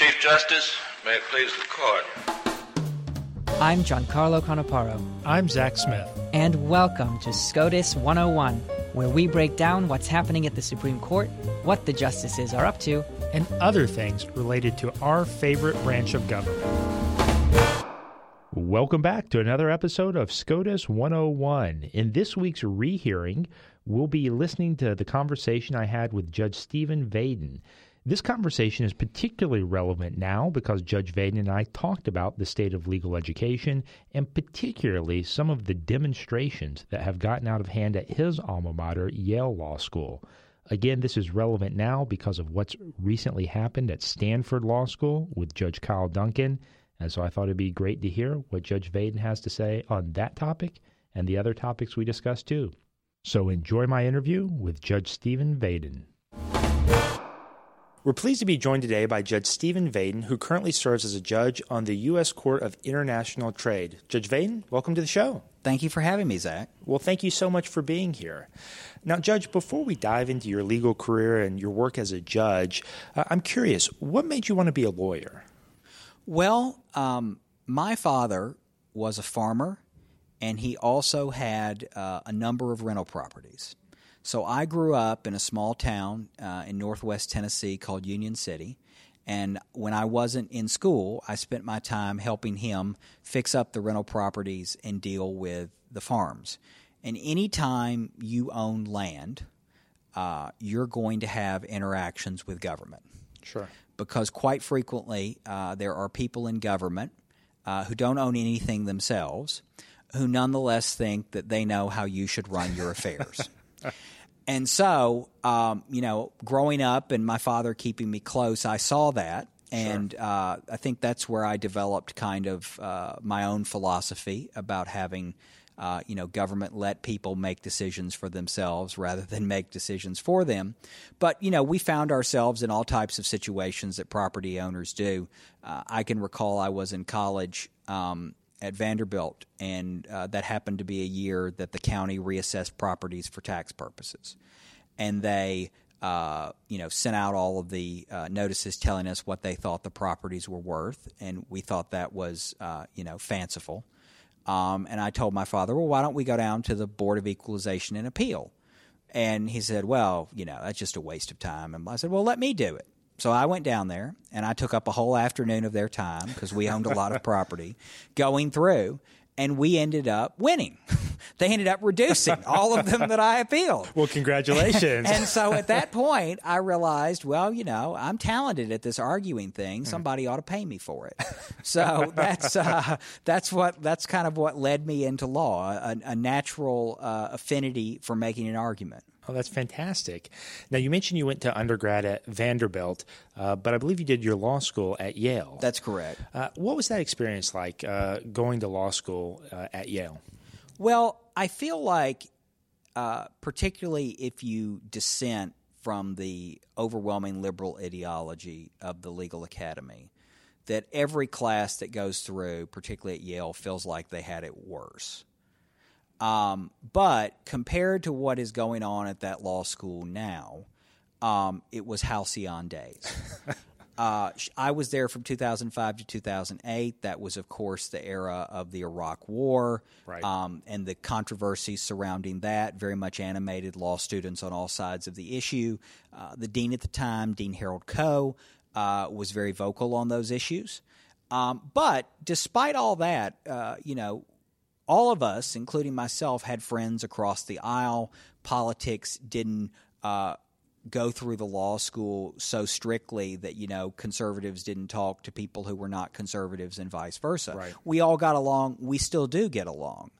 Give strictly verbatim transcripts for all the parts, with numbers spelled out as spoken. Chief Justice, may it please the court. I'm Giancarlo Canaparo. I'm Zach Smith. And welcome to SCOTUS one oh one, where we break down what's happening at the Supreme Court, what the justices are up to, and other things related to our favorite branch of government. Welcome back to another episode of SCOTUS one oh one. In this week's rehearing, we'll be listening to the conversation I had with Judge Stephen Vaden. This conversation is particularly relevant now because Judge Vaden and I talked about the state of legal education and particularly some of the demonstrations that have gotten out of hand at his alma mater, Yale Law School. Again, this is relevant now because of what's recently happened at Stanford Law School with Judge Kyle Duncan, and so I thought it'd be great to hear what Judge Vaden has to say on that topic and the other topics we discussed too. So enjoy my interview with Judge Stephen Vaden. We're pleased to be joined today by Judge Stephen Vaden, who currently serves as a judge on the U S. Court of International Trade. Judge Vaden, welcome to the show. Thank you for having me, Zach. Well, thank you so much for being here. Now, Judge, before we dive into your legal career and your work as a judge, uh, I'm curious, what made you want to be a lawyer? Well, um, my father was a farmer, and he also had uh, a number of rental properties. So I grew up in a small town uh, in northwest Tennessee called Union City, and when I wasn't in school, I spent my time helping him fix up the rental properties and deal with the farms. And any time you own land, uh, you're going to have interactions with government. Sure. Because quite frequently uh, there are people in government uh, who don't own anything themselves who nonetheless think that they know how you should run your affairs. And so, um, you know, growing up and my father keeping me close, I saw that. And sure. uh, I think that's where I developed kind of uh, my own philosophy about having, uh, you know, government let people make decisions for themselves rather than make decisions for them. But, you know, we found ourselves in all types of situations that property owners do. Uh, I can recall I was in college um at Vanderbilt, and uh, that happened to be a year that the county reassessed properties for tax purposes. And they, uh, you know, sent out all of the uh, notices telling us what they thought the properties were worth, and we thought that was, uh, you know, fanciful. Um, and I told my father, well, why don't we go down to the Board of Equalization and Appeal? And he said, well, you know, that's just a waste of time. And I said, well, let me do it. So I went down there, and I took up a whole afternoon of their time because we owned a lot of property going through, and we ended up winning. They ended up reducing all of them that I appealed. Well, congratulations. And so at that point, I realized, well, you know, I'm talented at this arguing thing. Somebody ought to pay me for it. So that's uh, that's what that's kind of what led me into law, a, a natural uh, affinity for making an argument. Oh, that's fantastic. Now, you mentioned you went to undergrad at Vanderbilt, uh, but I believe you did your law school at Yale. That's correct. Uh, what was that experience like, uh, going to law school uh, at Yale? Well, I feel like, uh, particularly if you dissent from the overwhelming liberal ideology of the legal academy, that every class that goes through, particularly at Yale, feels like they had it worse. Um, but compared to what is going on at that law school now, um, it was halcyon days. uh, I was there from two thousand five to two thousand eight. That was, of course, the era of the Iraq War, right. um, and the controversies surrounding that very much animated law students on all sides of the issue. Uh, the dean at the time, Dean Harold Koh, uh, was very vocal on those issues. Um, but despite all that, uh, you know, all of us, including myself, had friends across the aisle. Politics didn't uh, go through the law school so strictly that, you know, conservatives didn't talk to people who were not conservatives and vice versa. Right. We all got along. We still do get along.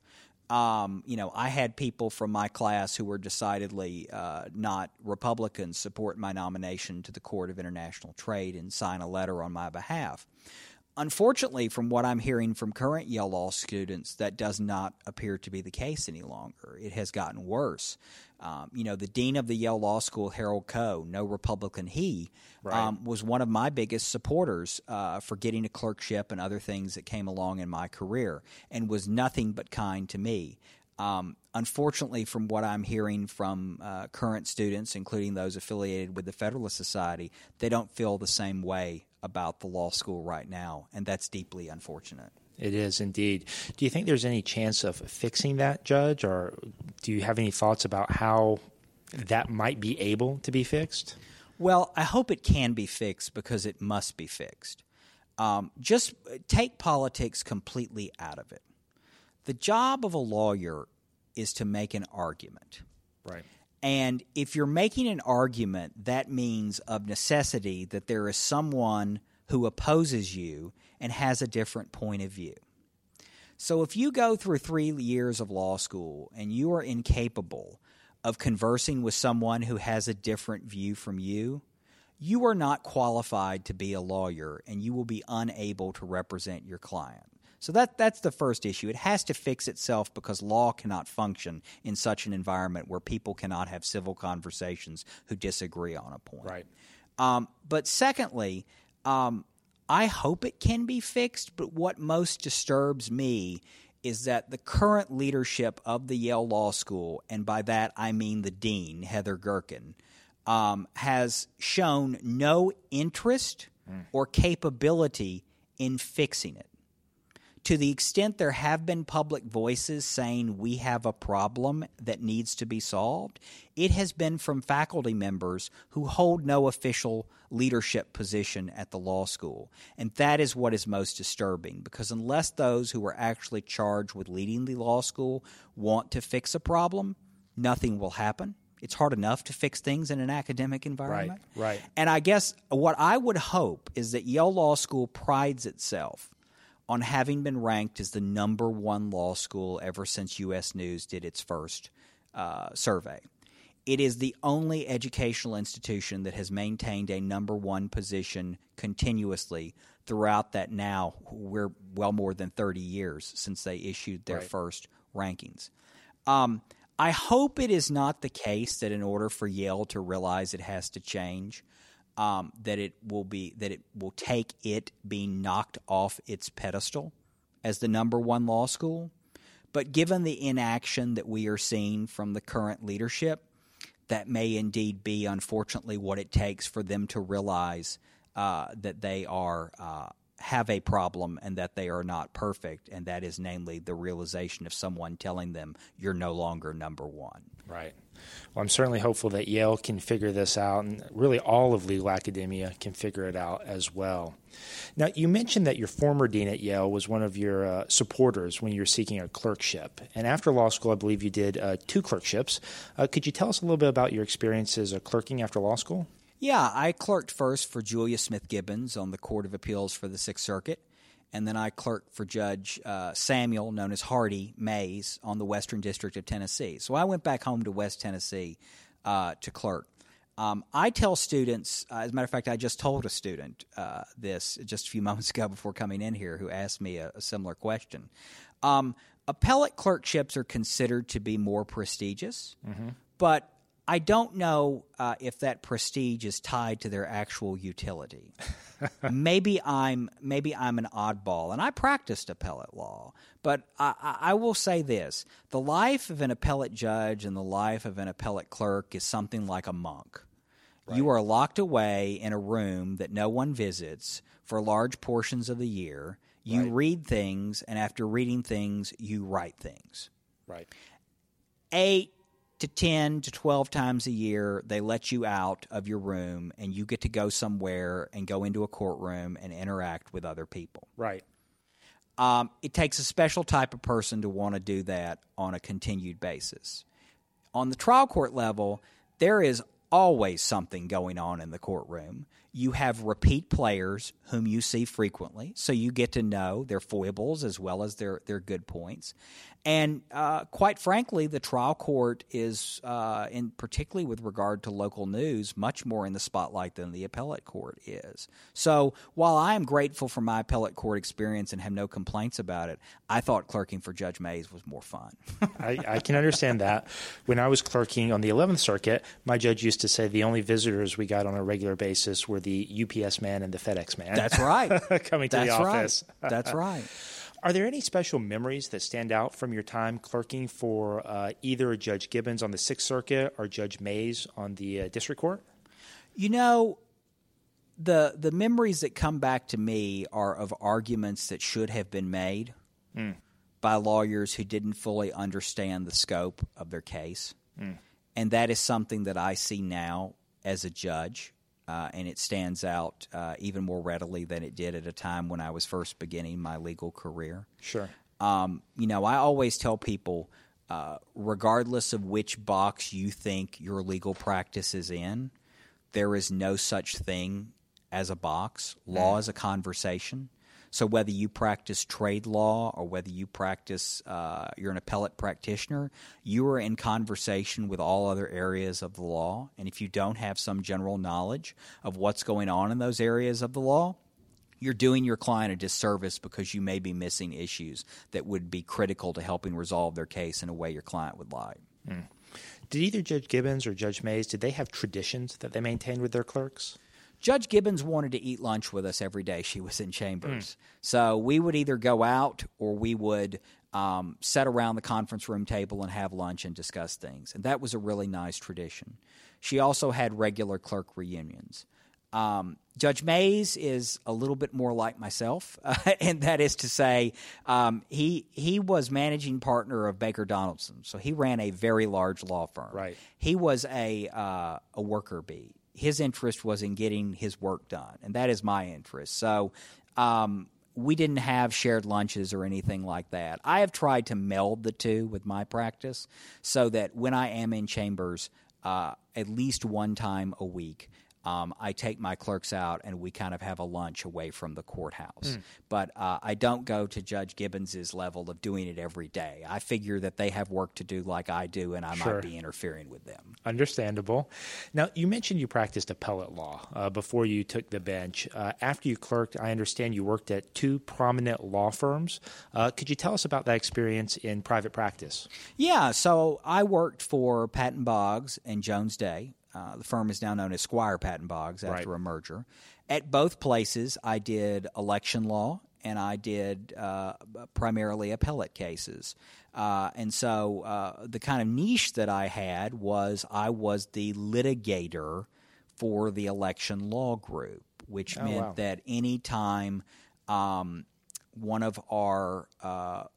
Um, you know, I had people from my class who were decidedly uh, not Republicans support my nomination to the Court of International Trade and sign a letter on my behalf. Unfortunately, from what I'm hearing from current Yale Law students, that does not appear to be the case any longer. It has gotten worse. Um, you know, the dean of the Yale Law School, Harold Koh, no Republican he, right. um, was one of my biggest supporters uh, for getting a clerkship and other things that came along in my career and was nothing but kind to me. Um, unfortunately, from what I'm hearing from uh, current students, including those affiliated with the Federalist Society, they don't feel the same way about the law school right now, and that's deeply unfortunate. It is indeed. Do you think there's any chance of fixing that, Judge, or do you have any thoughts about how that might be able to be fixed? Well, I hope it can be fixed because it must be fixed. Um, just take politics completely out of it. The job of a lawyer is to make an argument. Right. And if you're making an argument, that means of necessity that there is someone who opposes you and has a different point of view. So if you go through three years of law school and you are incapable of conversing with someone who has a different view from you, you are not qualified to be a lawyer, and you will be unable to represent your client. So that that's the first issue. It has to fix itself because law cannot function in such an environment where people cannot have civil conversations who disagree on a point. Right. Um, but secondly, um, I hope it can be fixed, but what most disturbs me is that the current leadership of the Yale Law School, and by that I mean the dean, Heather Gerken, um, has shown no interest mm. or capability in fixing it. To the extent there have been public voices saying we have a problem that needs to be solved, it has been from faculty members who hold no official leadership position at the law school. And that is what is most disturbing, because unless those who are actually charged with leading the law school want to fix a problem, nothing will happen. It's hard enough to fix things in an academic environment. Right, right. And I guess what I would hope is that Yale Law School prides itself on having been ranked as the number one law school ever since U S News did its first uh, survey. It is the only educational institution that has maintained a number one position continuously throughout that now we're well more than thirty years since they issued their right. first rankings. Um, I hope it is not the case that in order for Yale to realize it has to change, Um, that it will be that it will take it being knocked off its pedestal as the number one law school. But given the inaction that we are seeing from the current leadership, that may indeed be, unfortunately, what it takes for them to realize uh, that they are uh, have a problem and that they are not perfect, and that is namely the realization of someone telling them you're no longer number one. Right. Well, I'm certainly hopeful that Yale can figure this out, and really all of legal academia can figure it out as well. Now, you mentioned that your former dean at Yale was one of your uh, supporters when you were seeking a clerkship. And after law school, I believe you did uh, two clerkships. Uh, could you tell us a little bit about your experiences of clerking after law school? Yeah, I clerked first for Julia Smith-Gibbons on the Court of Appeals for the Sixth Circuit. And then I clerked for Judge uh, Samuel, known as Hardy Mays, on the Western District of Tennessee. So I went back home to West Tennessee uh, to clerk. Um, I tell students, uh, as a matter of fact, I just told a student uh, this just a few moments ago before coming in here who asked me a, a similar question. Um, appellate clerkships are considered to be more prestigious, mm-hmm. but I don't know uh, if that prestige is tied to their actual utility. maybe I'm maybe I'm an oddball, and I practiced appellate law, but I, I will say this: the life of an appellate judge and the life of an appellate clerk is something like a monk. Right. You are locked away in a room that no one visits for large portions of the year. You right. read things, and after reading things, you write things. Right. Eight. to ten to twelve times a year, they let you out of your room and you get to go somewhere and go into a courtroom and interact with other people. Right. Um, it takes a special type of person to want to do that on a continued basis. On the trial court level, there is always something going on in the courtroom. You have repeat players whom you see frequently, so you get to know their foibles as well as their, their good points. And uh, quite frankly, the trial court is, uh, in particularly with regard to local news, much more in the spotlight than the appellate court is. So while I am grateful for my appellate court experience and have no complaints about it, I thought clerking for Judge Mays was more fun. I, I can understand that. When I was clerking on the eleventh Circuit, my judge used to say the only visitors we got on a regular basis were the U P S man and the FedEx man. That's right. Coming to That's the office. Right. That's right. Are there any special memories that stand out from your time clerking for uh, either Judge Gibbons on the Sixth Circuit or Judge Mays on the uh, District Court? You know, the the memories that come back to me are of arguments that should have been made mm. by lawyers who didn't fully understand the scope of their case. Mm. And that is something that I see now as a judge, uh, and it stands out uh, even more readily than it did at a time when I was first beginning my legal career. Sure. Um, you know, I always tell people, uh, regardless of which box you think your legal practice is in, there is no such thing as a box. Law is a conversation. So whether you practice trade law or whether you practice uh, you're an appellate practitioner, you are in conversation with all other areas of the law. And if you don't have some general knowledge of what's going on in those areas of the law, you're doing your client a disservice because you may be missing issues that would be critical to helping resolve their case in a way your client would like. Mm. Did either Judge Gibbons or Judge Mays, did they have traditions that they maintained with their clerks? Judge Gibbons wanted to eat lunch with us every day she was in chambers. Mm. So we would either go out or we would um, sit around the conference room table and have lunch and discuss things. And that was a really nice tradition. She also had regular clerk reunions. Um, Judge Mays is a little bit more like myself, uh, and that is to say um, he he was managing partner of Baker Donaldson, so he ran a very large law firm. Right. He was a, uh, a worker bee. His interest was in getting his work done, and that is my interest. So um, we didn't have shared lunches or anything like that. I have tried to meld the two with my practice so that when I am in chambers uh, at least one time a week, Um, I take my clerks out and we kind of have a lunch away from the courthouse. Mm. But uh, I don't go to Judge Gibbons' level of doing it every day. I figure that they have work to do like I do, and I sure. might be interfering with them. Understandable. Now, you mentioned you practiced appellate law uh, before you took the bench. Uh, after you clerked, I understand you worked at two prominent law firms. Uh, could you tell us about that experience in private practice? Yeah. So I worked for Patton Boggs and Jones Day. Uh, the firm is now known as Squire Patton Boggs after right. a merger. At both places, I did election law and I did uh, primarily appellate cases. Uh, and so uh, the kind of niche that I had was I was the litigator for the election law group, which oh, meant wow. that any time um, one of our uh, –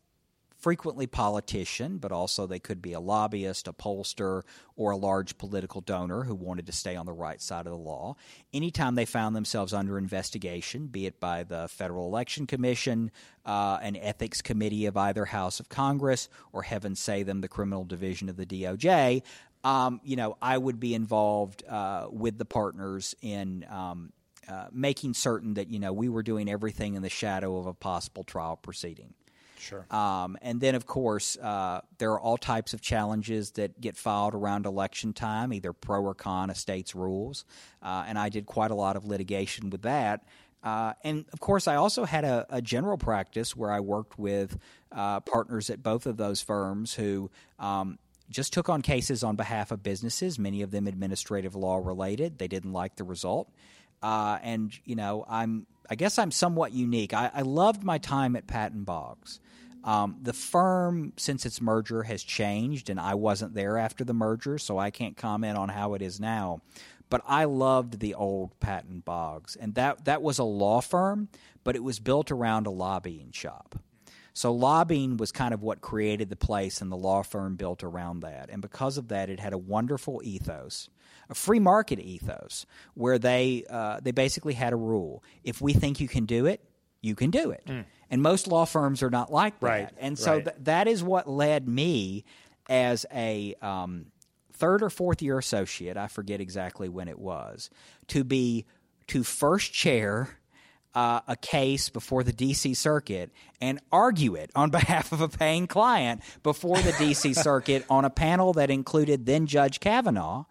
frequently politician, but also they could be a lobbyist, a pollster, or a large political donor who wanted to stay on the right side of the law. Anytime they found themselves under investigation, be it by the Federal Election Commission, uh, an ethics committee of either House of Congress, or heaven save them, the criminal division of the D O J, um, you know, I would be involved uh, with the partners in um, uh, making certain that, you know, we were doing everything in the shadow of a possible trial proceeding. Sure. Um, and then, of course, uh, there are all types of challenges that get filed around election time, either pro or con a state's rules. Uh, and I did quite a lot of litigation with that. Uh, and, of course, I also had a, a general practice where I worked with uh, partners at both of those firms who um, – just took on cases on behalf of businesses, many of them administrative law related. They didn't like the result. Uh, and, you know, I'm I guess I'm somewhat unique. I, I loved my time at Patton Boggs. Um, the firm, since its merger, has changed, and I wasn't there after the merger, so I can't comment on how it is now. But I loved the old Patton Boggs, and that that was a law firm, but it was built around a lobbying shop. So lobbying was kind of what created the place, and the law firm built around that. And because of that, it had a wonderful ethos, a free market ethos, where they uh, they basically had a rule. If we think you can do it, you can do it. Mm. And most law firms are not like that. Right, and so right. th- that is what led me as a um, third or fourth year associate, I forget exactly when it was, to be to first chair Uh, a case before the D C. Circuit and argue it on behalf of a paying client before the D C. Circuit on a panel that included then-Judge Kavanaugh.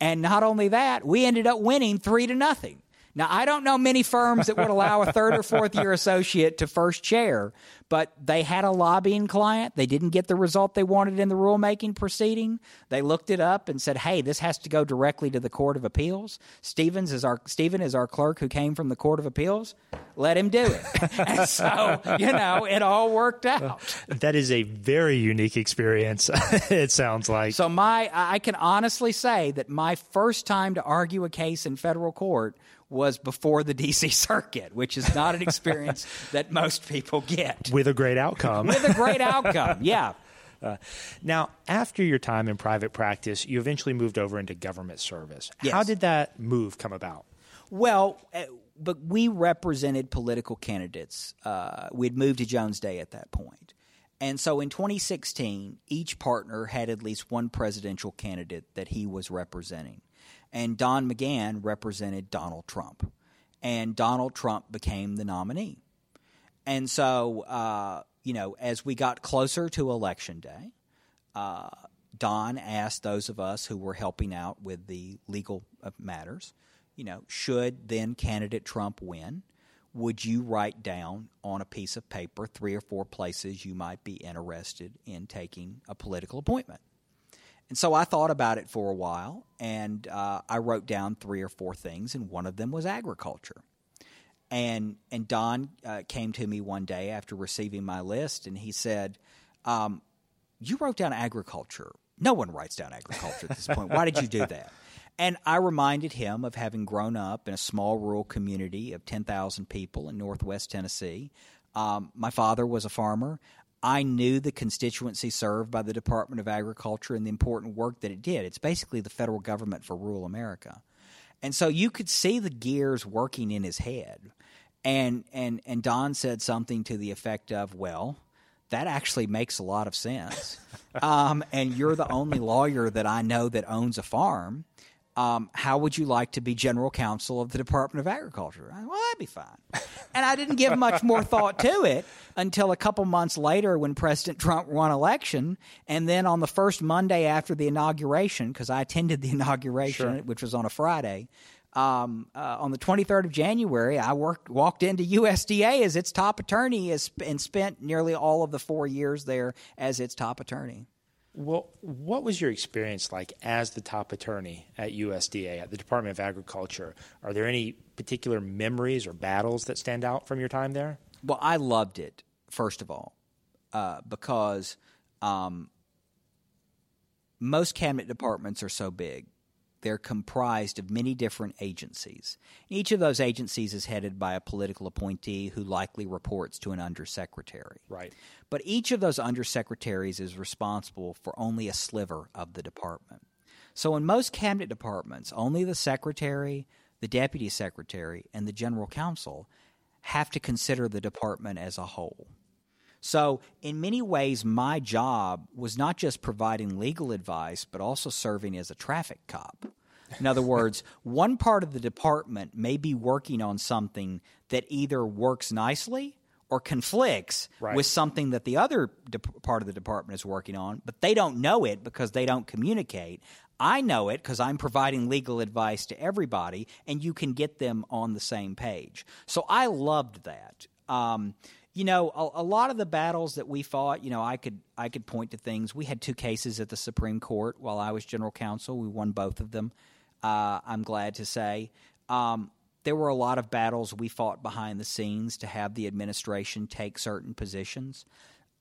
And not only that, we ended up winning three to nothing. Now, I don't know many firms that would allow a third or fourth-year associate to first chair, but they had a lobbying client. They didn't get the result they wanted in the rulemaking proceeding. They looked it up and said, hey, this has to go directly to the Court of Appeals. Stevens is our Stephen is our clerk who came from the Court of Appeals. Let him do it. And so, you know, it all worked out. That is a very unique experience, it sounds like. So my I can honestly say that my first time to argue a case in federal court was before the D C. Circuit, which is not an experience that most people get. With a great outcome. With a great outcome, yeah. Uh, now, after your time in private practice, you eventually moved over into government service. Yes. How did that move come about? Well, uh, but we represented political candidates. Uh, we'd moved to Jones Day at that point. And so in twenty sixteen, each partner had at least one presidential candidate that he was representing. And Don McGahn represented Donald Trump. And Donald Trump became the nominee. And so uh, – you know, as we got closer to Election Day, uh, Don asked those of us who were helping out with the legal matters, you know, should then candidate Trump win, would you write down on a piece of paper three or four places you might be interested in taking a political appointment? And so I thought about it for a while, and uh, I wrote down three or four things, and one of them was agriculture. And and Don uh, came to me one day after receiving my list, and he said, um, you wrote down agriculture. No one writes down agriculture at this point. Why did you do that? And I reminded him of having grown up in a small rural community of ten thousand people in northwest Tennessee. Um, my father was a farmer. I knew the constituency served by the Department of Agriculture and the important work that it did. It's basically the federal government for rural America. And so you could see the gears working in his head. And and and Don said something to the effect of, well, that actually makes a lot of sense. um, and you're the only lawyer that I know that owns a farm. Um, how would you like to be general counsel of the Department of Agriculture? I, well, that'd be fine. And I didn't give much more thought to it until a couple months later when President Trump won election. And then on the first Monday after the inauguration, because I attended the inauguration, sure. which was on a Friday, um, uh, on the twenty-third of January, I worked walked into U S D A as its top attorney as, and spent nearly all of the four years there as its top attorney. Well, what was your experience like as the top attorney at U S D A, at the Department of Agriculture? Are there any particular memories or battles that stand out from your time there? Well, I loved it, first of all, uh, because um, most cabinet departments are so big. They're comprised of many different agencies. Each of those agencies is headed by a political appointee who likely reports to an undersecretary. Right. But each of those undersecretaries is responsible for only a sliver of the department. So in most cabinet departments, only the secretary, the deputy secretary, and the general counsel have to consider the department as a whole. So in many ways, my job was not just providing legal advice, but also serving as a traffic cop. In other words, one part of the department may be working on something that either works nicely or conflicts right. with something that the other de- part of the department is working on, but they don't know it because they don't communicate. I know it because I'm providing legal advice to everybody, and you can get them on the same page. So I loved that. Um You know, a, a lot of the battles that we fought, you know, I could I could point to things. We had two cases at the Supreme Court while I was general counsel. We won both of them, uh, I'm glad to say. Um, there were a lot of battles we fought behind the scenes to have the administration take certain positions.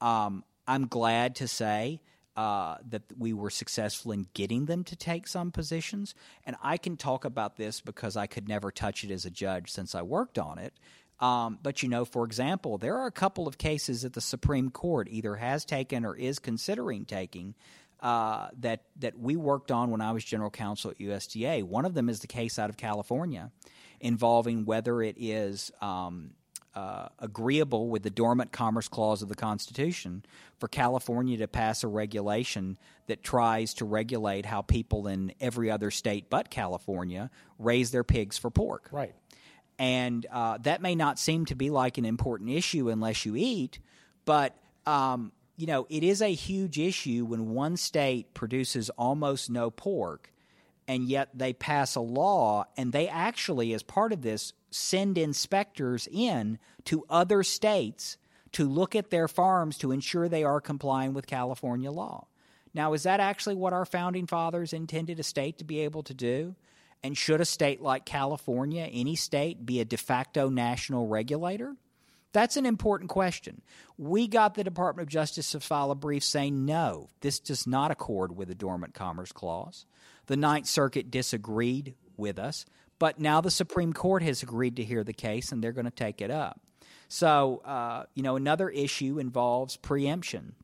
Um, I'm glad to say uh, that we were successful in getting them to take some positions. And I can talk about this because I could never touch it as a judge since I worked on it. Um, but, you know, for example, there are a couple of cases that the Supreme Court either has taken or is considering taking uh, that that we worked on when I was general counsel at U S D A. One of them is the case out of California involving whether it is um, uh, agreeable with the Dormant Commerce Clause of the Constitution for California to pass a regulation that tries to regulate how people in every other state but California raise their pigs for pork. Right. And uh, that may not seem to be like an important issue unless you eat, but um, you know, it is a huge issue when one state produces almost no pork and yet they pass a law and they actually, as part of this, send inspectors in to other states to look at their farms to ensure they are complying with California law. Now, is that actually what our founding fathers intended a state to be able to do? And should a state like California, any state, be a de facto national regulator? That's an important question. We got the Department of Justice to file a brief saying, no, this does not accord with the Dormant Commerce Clause. The Ninth Circuit disagreed with us, But now the Supreme Court has agreed to hear the case, and they're going to take it up. So, uh, you know, another issue involves preemption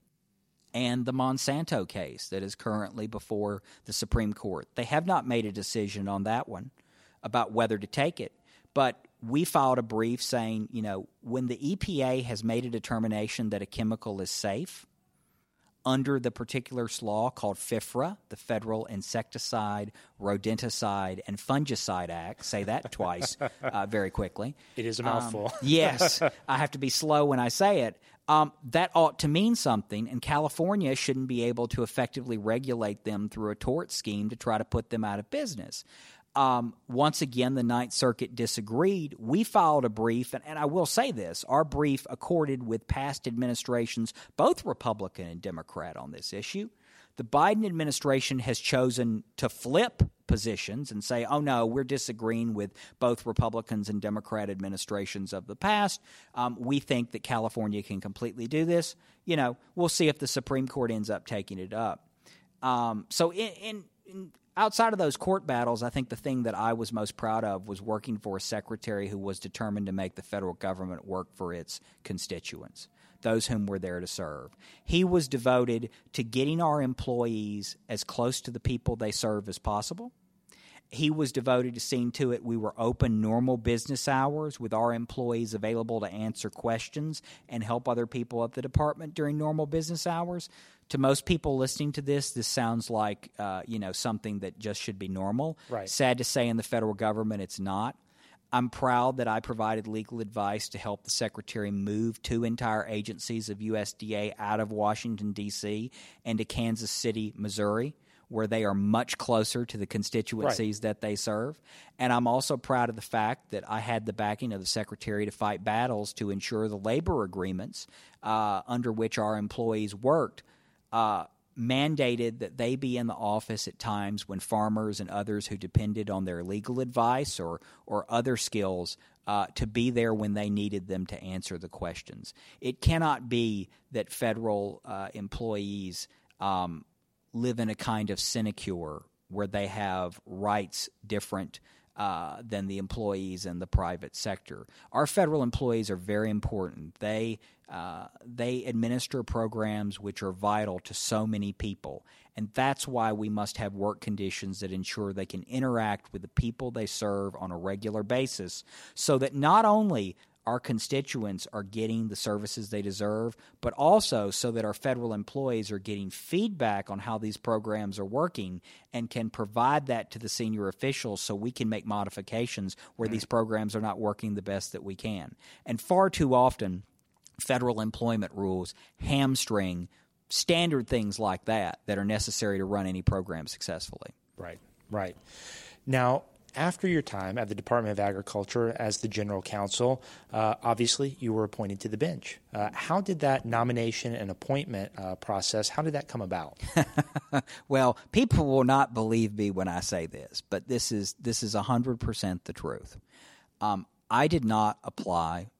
and the Monsanto case that is currently before the Supreme Court. They have not made a decision on that one about whether to take it, but we filed a brief saying, you know, when the E P A has made a determination that a chemical is safe under the particular law called FIFRA, the Federal Insecticide, Rodenticide, and Fungicide Act, say that twice uh, very quickly. It is a mouthful. Um, yes, I have to be slow when I say it. Um, that ought to mean something, and California shouldn't be able to effectively regulate them through a tort scheme to try to put them out of business. Um, once again, the Ninth Circuit disagreed. We filed a brief, and, and I will say this, our brief accorded with past administrations, both Republican and Democrat, on this issue. The Biden administration has chosen to flip positions and say, oh, no, we're disagreeing with both Republicans and Democrat administrations of the past. Um, we think that California can completely do this. You know, we'll see if the Supreme Court ends up taking it up. Um, so in, in, in outside of those court battles, I think the thing that I was most proud of was working for a secretary who was determined to make the federal government work for its constituents, those whom we're there to serve. He was devoted to getting our employees as close to the people they serve as possible. He was devoted to seeing to it we were open normal business hours with our employees available to answer questions and help other people at the department during normal business hours. To most people listening to this, this sounds like uh, you know, something that just should be normal. Right. Sad to say, in the federal government, it's not. I'm proud that I provided legal advice to help the Secretary move two entire agencies of U S D A out of Washington, D C and to Kansas City, Missouri, where they are much closer to the constituencies right. that they serve. And I'm also proud of the fact that I had the backing of the Secretary to fight battles to ensure the labor agreements uh, under which our employees worked uh, mandated that they be in the office at times when farmers and others who depended on their legal advice or, or other skills uh, to be there when they needed them to answer the questions. It cannot be that federal uh, employees um, – live in a kind of sinecure where they have rights different uh, than the employees in the private sector. Our federal employees are very important. They uh, they administer programs which are vital to so many people, and that's why we must have work conditions that ensure they can interact with the people they serve on a regular basis so that not only our constituents are getting the services they deserve, but also so that our federal employees are getting feedback on how these programs are working and can provide that to the senior officials so we can make modifications where these programs are not working the best that we can. And far too often, federal employment rules hamstring standard things like that that are necessary to run any program successfully. Right, right. Now, after your time at the Department of Agriculture as the general counsel, uh, obviously you were appointed to the bench. Uh, how did that nomination and appointment uh, process, how did that come about? Well, people will not believe me when I say this, but this is this is one hundred percent the truth. Um, I did not apply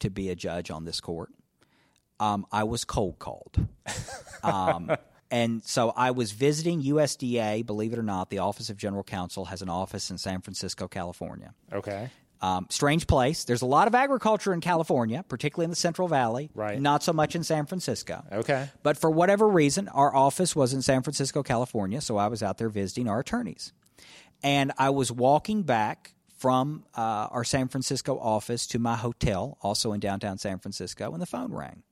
to be a judge on this court. Um, I was cold called. Um And so I was visiting U S D A, believe it or not, the Office of General Counsel has an office in San Francisco, California. Okay. Um, strange place. There's a lot of agriculture in California, particularly in the Central Valley. Right. Not so much in San Francisco. Okay. But for whatever reason, our office was in San Francisco, California, so I was out there visiting our attorneys. And I was walking back from uh, our San Francisco office to my hotel, also in downtown San Francisco, and the phone rang.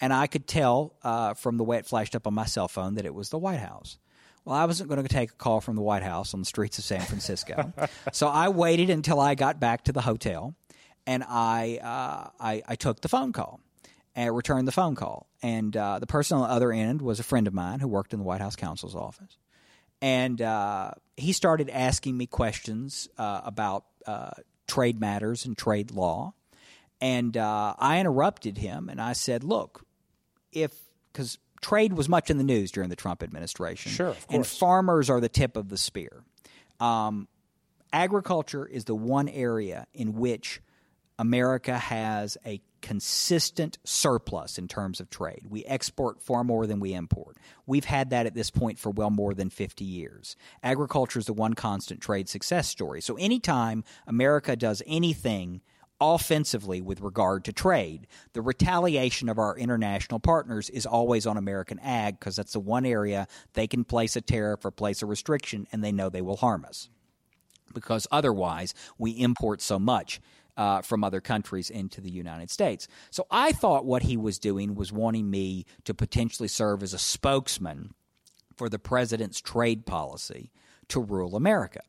And I could tell uh, from the way it flashed up on my cell phone that it was the White House. Well, I wasn't going to take a call from the White House on the streets of San Francisco. So I waited until I got back to the hotel, and I uh, I, I took the phone call and returned the phone call. And uh, the person on the other end was a friend of mine who worked in the White House counsel's office. And uh, he started asking me questions uh, about uh, trade matters and trade law. And uh, I interrupted him, and I said, look— If because trade was much in the news during the Trump administration, sure, of course, and farmers are the tip of the spear. Um, agriculture is the one area in which America has a consistent surplus in terms of trade. We export far more than we import. We've had that at this point for well more than fifty years. Agriculture is the one constant trade success story. So anytime America does anything offensively with regard to trade, the retaliation of our international partners is always on American ag because that's the one area they can place a tariff or place a restriction, and they know they will harm us because otherwise we import so much Uh, from other countries into the United States. So I thought what he was doing was wanting me to potentially serve as a spokesman for the president's trade policy to rule America.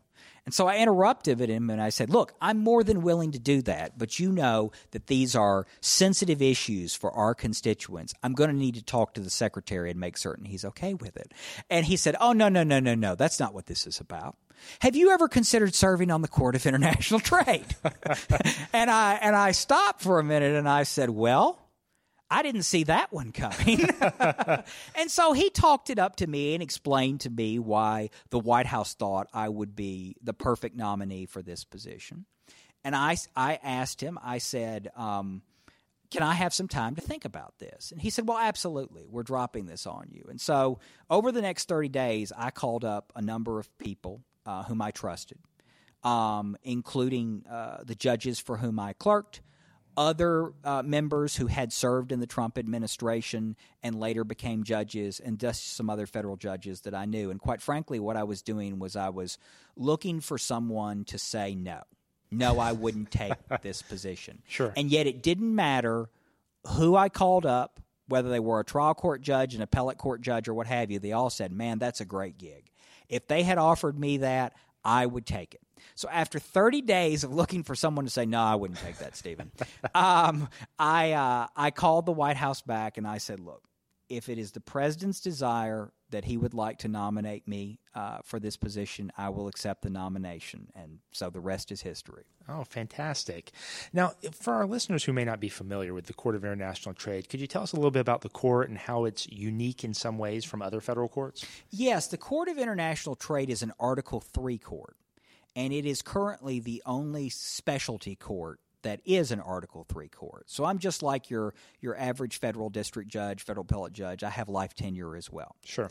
And so I interrupted him and I said, look, I'm more than willing to do that, but you know that these are sensitive issues for our constituents. I'm going to need to talk to the secretary and make certain he's okay with it. And he said, oh, no, no, no, no, no, that's not what this is about. Have you ever considered serving on the Court of International Trade? and I and I stopped for a minute and I said, well, I didn't see that one coming. And so he talked it up to me and explained to me why the White House thought I would be the perfect nominee for this position. And I, I asked him, I said, um, can I have some time to think about this? And he said, well, absolutely. We're dropping this on you. And so over the next thirty days, I called up a number of people Uh, whom I trusted, um, including uh, the judges for whom I clerked, other uh, members who had served in the Trump administration and later became judges, and just some other federal judges that I knew. And quite frankly, what I was doing was I was looking for someone to say no. No, I wouldn't take this position. Sure. And yet it didn't matter who I called up, whether they were a trial court judge, an appellate court judge, or what have you. They all said, man, that's a great gig. If they had offered me that, I would take it. So after thirty days of looking for someone to say, no, I wouldn't take that, Stephen, um, I uh, I called the White House back and I said, look, if it is the president's desire that he would like to nominate me uh, for this position, I will accept the nomination. And so the rest is history. Oh, fantastic. Now, for our listeners who may not be familiar with the Court of International Trade, could you tell us a little bit about the court and how it's unique in some ways from other federal courts? Yes, the Court of International Trade is an Article three court, and it is currently the only specialty court that is an Article three court. So I'm just like your your average federal district judge, federal appellate judge. I have life tenure as well. Sure.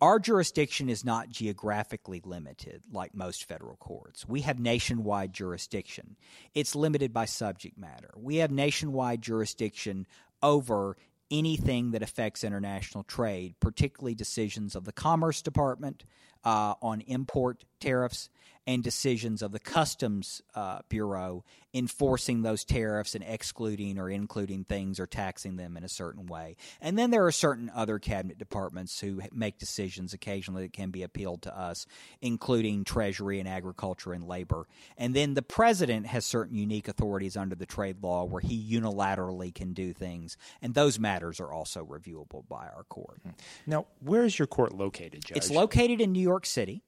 Our jurisdiction is not geographically limited like most federal courts. We have nationwide jurisdiction. It's limited by subject matter. We have nationwide jurisdiction over anything that affects international trade, particularly decisions of the Commerce Department uh, on import tariffs and decisions of the Customs uh, Bureau enforcing those tariffs and excluding or including things or taxing them in a certain way. And then there are certain other cabinet departments who make decisions occasionally that can be appealed to us, including Treasury and Agriculture and Labor. And then the president has certain unique authorities under the trade law where he unilaterally can do things, and those matters are also reviewable by our court. Now, where is your court located, Judge? It's located in New York City.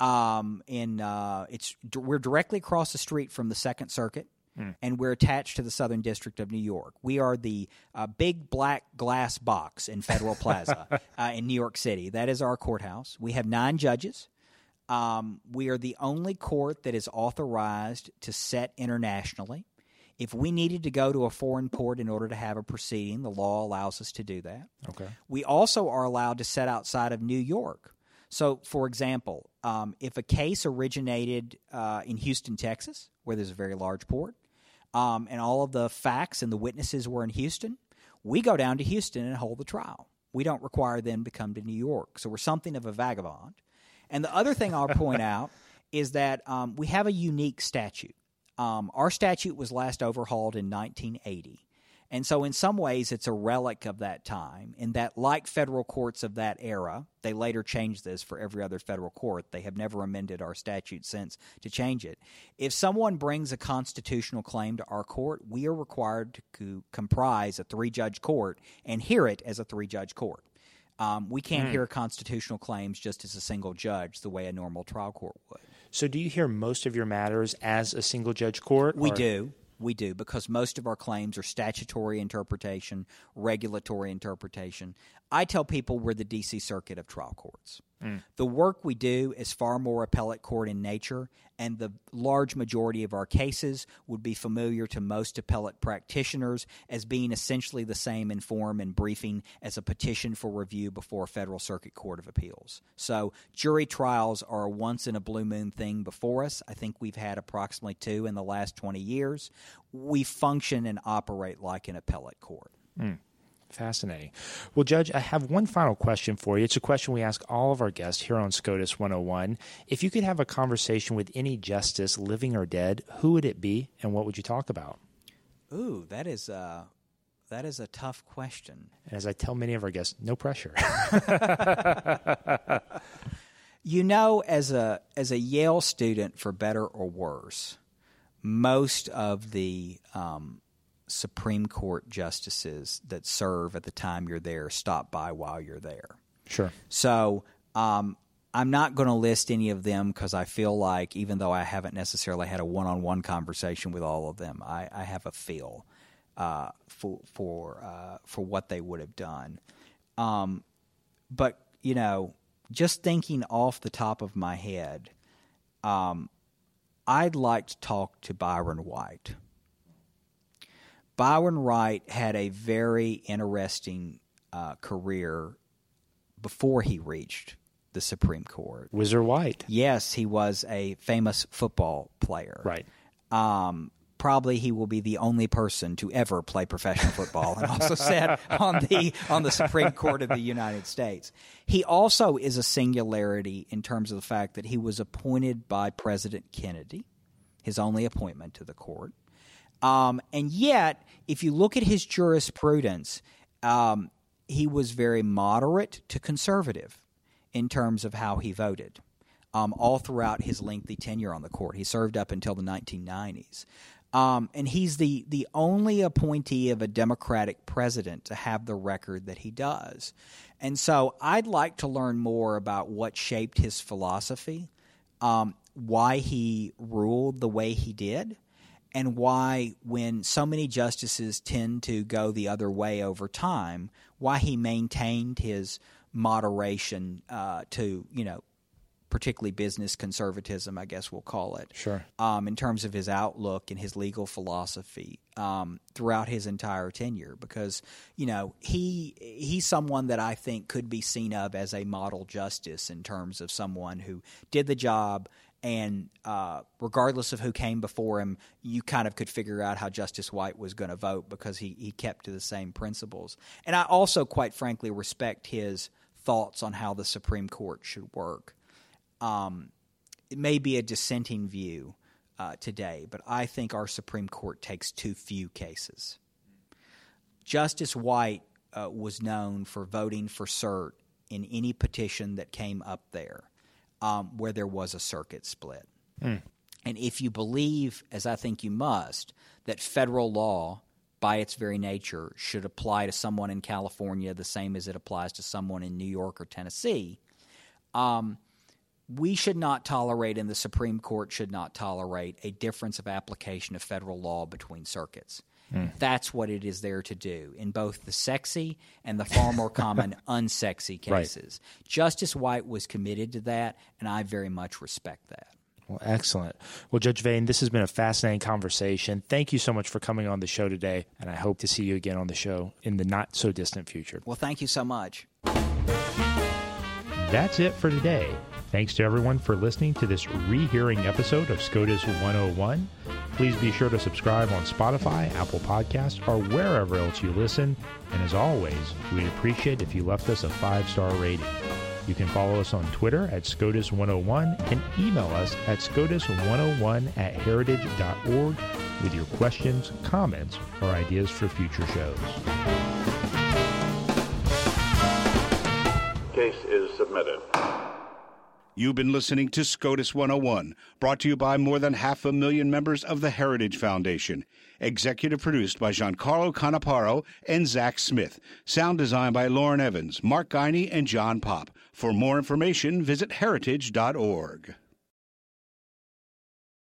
Um, in uh, it's we're directly across the street from the Second Circuit, mm. and we're attached to the Southern District of New York. We are the uh, big black glass box in Federal Plaza uh, in New York City. That is our courthouse. We have nine judges. Um, we are the only court that is authorized to set internationally. If we needed to go to a foreign court in order to have a proceeding, the law allows us to do that. Okay. We also are allowed to set outside of New York. So, for example, um, if a case originated uh, in Houston, Texas, where there's a very large port, um, and all of the facts and the witnesses were in Houston, we go down to Houston and hold the trial. We don't require them to come to New York. So we're something of a vagabond. And the other thing I'll point out is that um, we have a unique statute. Um, our statute was last overhauled in nineteen eighty. And so in some ways it's a relic of that time in that, like federal courts of that era, they later changed this for every other federal court. They have never amended our statute since to change it. If someone brings a constitutional claim to our court, we are required to comprise a three-judge court and hear it as a three-judge court. Um, we can't mm. hear constitutional claims just as a single judge the way a normal trial court would. So do you hear most of your matters as a single-judge court? We or? do. We do, because most of our claims are statutory interpretation, regulatory interpretation. I tell people we're the D C Circuit of trial courts. Mm. The work we do is far more appellate court in nature, and the large majority of our cases would be familiar to most appellate practitioners as being essentially the same in form and briefing as a petition for review before a Federal Circuit Court of Appeals. So jury trials are a once-in-a-blue-moon thing before us. I think we've had approximately two in the last twenty years. We function and operate like an appellate court. Mm. Fascinating. Well, Judge, I have one final question for you. It's a question we ask all of our guests here on SCOTUS one oh one. If you could have a conversation with any justice, living or dead, who would it be and what would you talk about? Ooh, that is a, that is a tough question. As I tell many of our guests, no pressure. You know, as a as a Yale student, for better or worse, most of the um, Supreme Court justices that serve at the time you're there stop by while you're there. Sure. So um, I'm not going to list any of them because I feel like, even though I haven't necessarily had a one-on-one conversation with all of them, I, I have a feel uh, for for uh, for what they would have done. Um, but you know, just thinking off the top of my head, um, I'd like to talk to Byron White. Byron White had a very interesting uh, career before he reached the Supreme Court. Whizzer White. Yes, he was a famous football player. Right. Um, probably he will be the only person to ever play professional football and also sat on the on the Supreme Court of the United States. He also is a singularity in terms of the fact that he was appointed by President Kennedy, his only appointment to the court. Um, and yet, if you look at his jurisprudence, um, he was very moderate to conservative in terms of how he voted um, all throughout his lengthy tenure on the court. He served up until the nineteen nineties. Um, and he's the, the only appointee of a Democratic president to have the record that he does. And so I'd like to learn more about what shaped his philosophy, um, why he ruled the way he did, and why, when so many justices tend to go the other way over time, why he maintained his moderation uh, to, you know, particularly business conservatism, I guess we'll call it. Sure. Um, in terms of his outlook and his legal philosophy um, throughout his entire tenure, because, you know, he he's someone that I think could be seen of as a model justice in terms of someone who did the job. And uh, regardless of who came before him, you kind of could figure out how Justice White was going to vote because he, he kept to the same principles. And I also, quite frankly, respect his thoughts on how the Supreme Court should work. Um, it may be a dissenting view uh, today, but I think our Supreme Court takes too few cases. Justice White uh, was known for voting for cert in any petition that came up there. Um, where there was a circuit split. Mm. And if you believe, as I think you must, that federal law by its very nature should apply to someone in California the same as it applies to someone in New York or Tennessee, um, we should not tolerate, and the Supreme Court should not tolerate, a difference of application of federal law between circuits. Mm. That's what it is there to do in both the sexy and the far more common unsexy cases. Right. Justice White was committed to that, and I very much respect that. Well, excellent. Well, Judge Vaden, this has been a fascinating conversation. Thank you so much for coming on the show today, and I hope to see you again on the show in the not-so-distant future. Well, thank you so much. That's it for today. Thanks to everyone for listening to this rehearing episode of SCOTUS one oh one. Please be sure to subscribe on Spotify, Apple Podcasts, or wherever else you listen. And as always, we'd appreciate if you left us a five-star rating. You can follow us on Twitter at SCOTUS one oh one and email us at SCOTUS one oh one at heritage dot org with your questions, comments, or ideas for future shows. Case is submitted. You've been listening to SCOTUS one oh one, brought to you by more than half a million members of the Heritage Foundation. Executive produced by Giancarlo Canaparo and Zach Smith. Sound designed by Lauren Evans, Mark Guiney, and John Pop. For more information, visit heritage dot org.